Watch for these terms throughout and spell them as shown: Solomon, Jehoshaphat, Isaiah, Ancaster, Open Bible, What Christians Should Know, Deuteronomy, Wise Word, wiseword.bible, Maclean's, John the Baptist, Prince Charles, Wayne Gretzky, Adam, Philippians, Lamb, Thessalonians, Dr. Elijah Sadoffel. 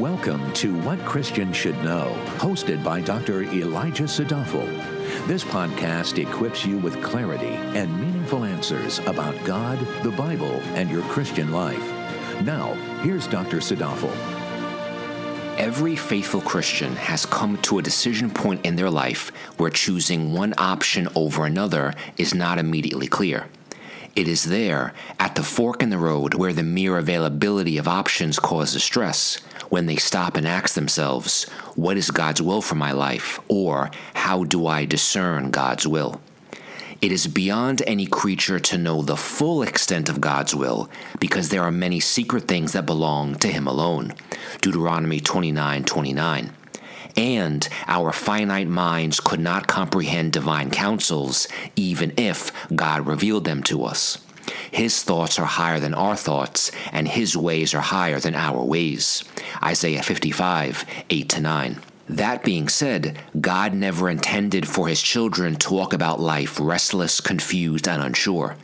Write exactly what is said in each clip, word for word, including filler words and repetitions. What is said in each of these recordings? Welcome to What Christians Should Know, hosted by Doctor Elijah Sadoffel. This podcast equips you with clarity and meaningful answers about God, the Bible, and your Christian life. Now, here's Doctor Sadoffel. Every faithful Christian has come to a decision point in their life where choosing one option over another is not immediately clear. It is there, at the fork in the road, where the mere availability of options causes stress, when they stop and ask themselves, what is God's will for my life, or how do I discern God's will? It is beyond any creature to know the full extent of God's will, because there are many secret things that belong to Him alone. Deuteronomy twenty-nine twenty-nine. And our finite minds could not comprehend divine counsels, even if God revealed them to us. His thoughts are higher than our thoughts, and His ways are higher than our ways. Isaiah fifty-five eight to nine. That being said, God never intended for His children to walk about life restless, confused, and unsure.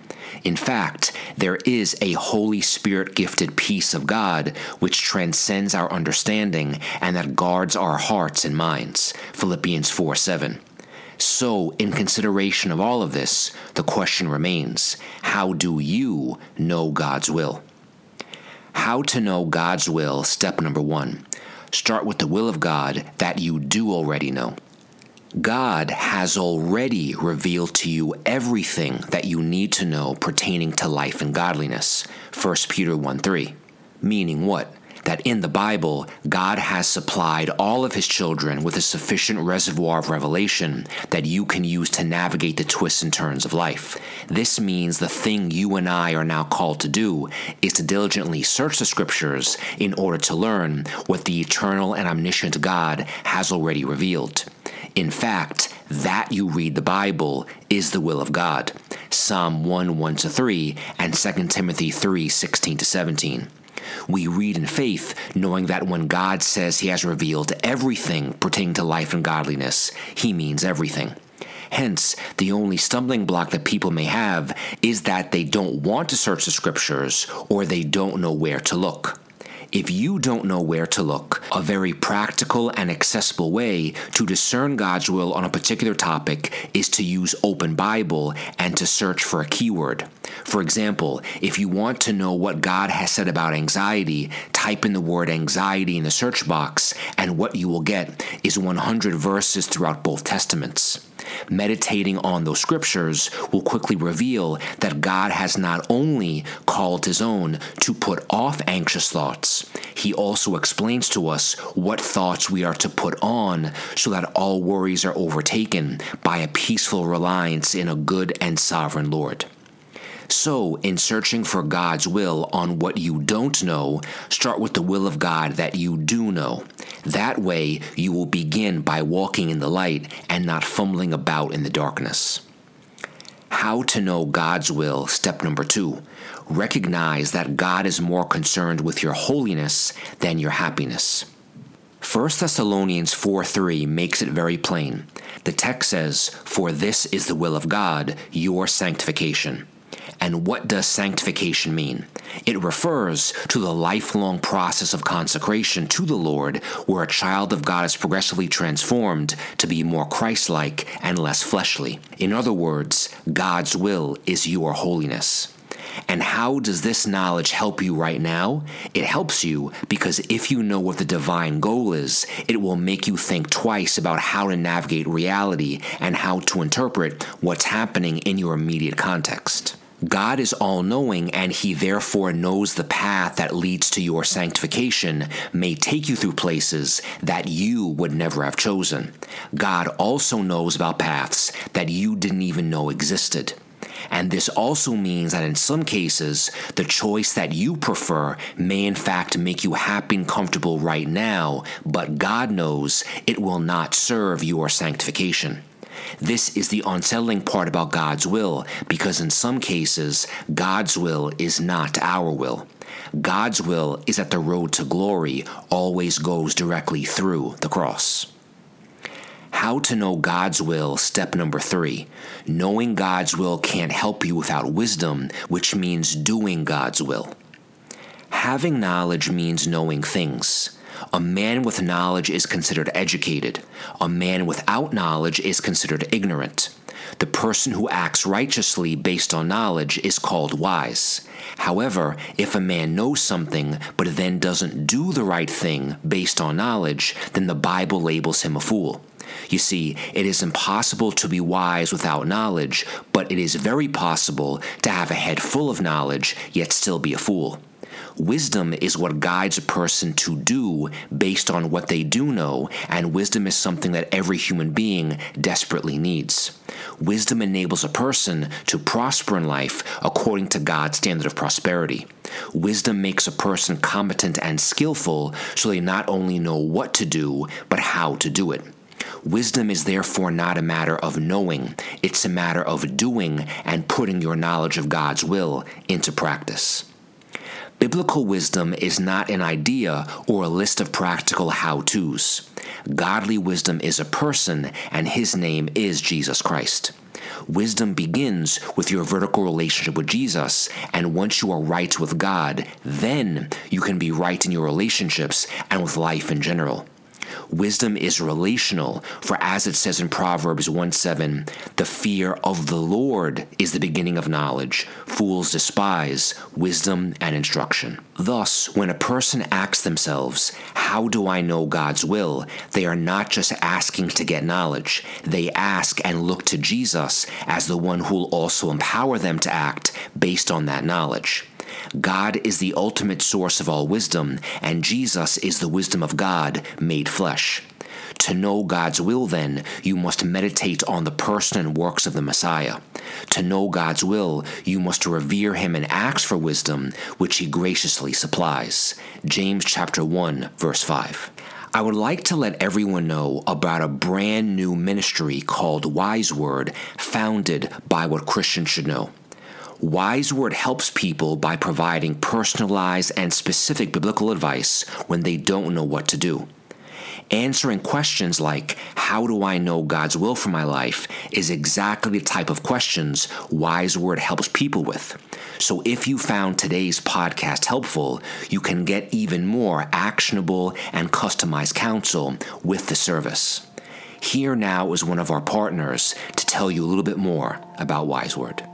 In fact, there is a Holy Spirit-gifted peace of God which transcends our understanding and that guards our hearts and minds. Philippians four seven. So, in consideration of all of this, the question remains, how do you know God's will? How to know God's will, step number one. Start with the will of God that you do already know. God has already revealed to you everything that you need to know pertaining to life and godliness, First Peter one three. Meaning what? That in the Bible, God has supplied all of His children with a sufficient reservoir of revelation that you can use to navigate the twists and turns of life. This means the thing you and I are now called to do is to diligently search the Scriptures in order to learn what the eternal and omniscient God has already revealed. In fact, that you read the Bible is the will of God. Psalm one one to three and Second Timothy three sixteen to seventeen. We read in faith, knowing that when God says He has revealed everything pertaining to life and godliness, He means everything. Hence, the only stumbling block that people may have is that they don't want to search the Scriptures or they don't know where to look. If you don't know where to look, a very practical and accessible way to discern God's will on a particular topic is to use Open Bible and to search for a keyword. For example, if you want to know what God has said about anxiety, type in the word anxiety in the search box, and what you will get is one hundred verses throughout both Testaments. Meditating on those Scriptures will quickly reveal that God has not only called His own to put off anxious thoughts, He also explains to us what thoughts we are to put on so that all worries are overtaken by a peaceful reliance in a good and sovereign Lord. So, in searching for God's will on what you don't know, start with the will of God that you do know. That way, you will begin by walking in the light and not fumbling about in the darkness. How to know God's will, step number two. Recognize that God is more concerned with your holiness than your happiness. First Thessalonians four three makes it very plain. The text says, "For this is the will of God, your sanctification." And what does sanctification mean? It refers to the lifelong process of consecration to the Lord, where a child of God is progressively transformed to be more Christ-like and less fleshly. In other words, God's will is your holiness. And how does this knowledge help you right now? It helps you because if you know what the divine goal is, it will make you think twice about how to navigate reality and how to interpret what's happening in your immediate context. God is all-knowing, and He therefore knows the path that leads to your sanctification may take you through places that you would never have chosen. God also knows about paths that you didn't even know existed. And this also means that in some cases, the choice that you prefer may in fact make you happy and comfortable right now, but God knows it will not serve your sanctification. This is the unsettling part about God's will, because in some cases, God's will is not our will. God's will is that the road to glory always goes directly through the cross. How to know God's will, step number three. Knowing God's will can't help you without wisdom, which means doing God's will. Having knowledge means knowing things. A man with knowledge is considered educated. A man without knowledge is considered ignorant. The person who acts righteously based on knowledge is called wise. However, if a man knows something but then doesn't do the right thing based on knowledge, then the Bible labels him a fool. You see, it is impossible to be wise without knowledge, but it is very possible to have a head full of knowledge yet still be a fool. Wisdom is what guides a person to do based on what they do know, and wisdom is something that every human being desperately needs. Wisdom enables a person to prosper in life according to God's standard of prosperity. Wisdom makes a person competent and skillful, so they not only know what to do, but how to do it. Wisdom is therefore not a matter of knowing. It's a matter of doing and putting your knowledge of God's will into practice. Biblical wisdom is not an idea or a list of practical how-tos. Godly wisdom is a person, and his name is Jesus Christ. Wisdom begins with your vertical relationship with Jesus, and once you are right with God, then you can be right in your relationships and with life in general. Wisdom is relational, for as it says in Proverbs one seven, the fear of the Lord is the beginning of knowledge. Fools despise wisdom and instruction. Thus, when a person asks themselves, how do I know God's will? They are not just asking to get knowledge. They ask and look to Jesus as the one who will also empower them to act based on that knowledge. God is the ultimate source of all wisdom, and Jesus is the wisdom of God made flesh. To know God's will, then, you must meditate on the person and works of the Messiah. To know God's will, you must revere him and ask for wisdom, which he graciously supplies. James chapter one, verse five. I would like to let everyone know about a brand new ministry called Wise Word, founded by What Christians Should Know. Wise Word helps people by providing personalized and specific biblical advice when they don't know what to do. Answering questions like, how do I know God's will for my life, is exactly the type of questions Wise Word helps people with. So if you found today's podcast helpful, you can get even more actionable and customized counsel with the service. Here now is one of our partners to tell you a little bit more about Wise Word.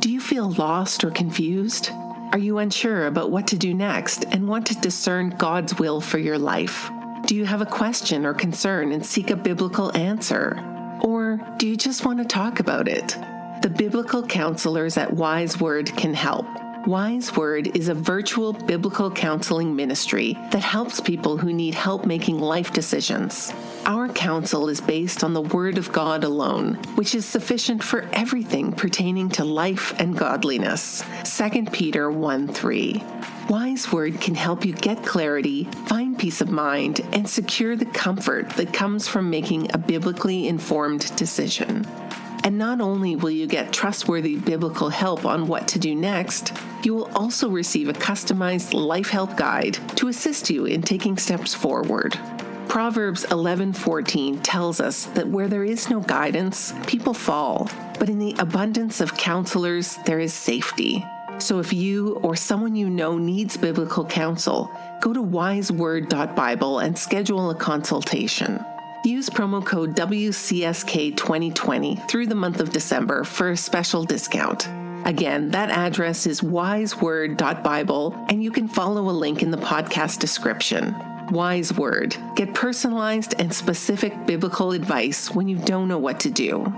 Do you feel lost or confused? Are you unsure about what to do next and want to discern God's will for your life? Do you have a question or concern and seek a biblical answer? Or do you just want to talk about it? The biblical counselors at Wise Word can help. Wise Word is a virtual biblical counseling ministry that helps people who need help making life decisions. Our counsel is based on the Word of God alone, which is sufficient for everything pertaining to life and godliness. Second Peter one three. Wise Word can help you get clarity, find peace of mind, and secure the comfort that comes from making a biblically informed decision. And not only will you get trustworthy biblical help on what to do next, you will also receive a customized life help guide to assist you in taking steps forward. Proverbs eleven fourteen tells us that where there is no guidance, people fall, but in the abundance of counselors, there is safety. So if you or someone you know needs biblical counsel, go to wise word dot bible and schedule a consultation. Use promo code W C S K twenty twenty through the month of December for a special discount. Again, that address is wise word dot bible, and you can follow a link in the podcast description. Wise Word. Get personalized and specific biblical advice when you don't know what to do.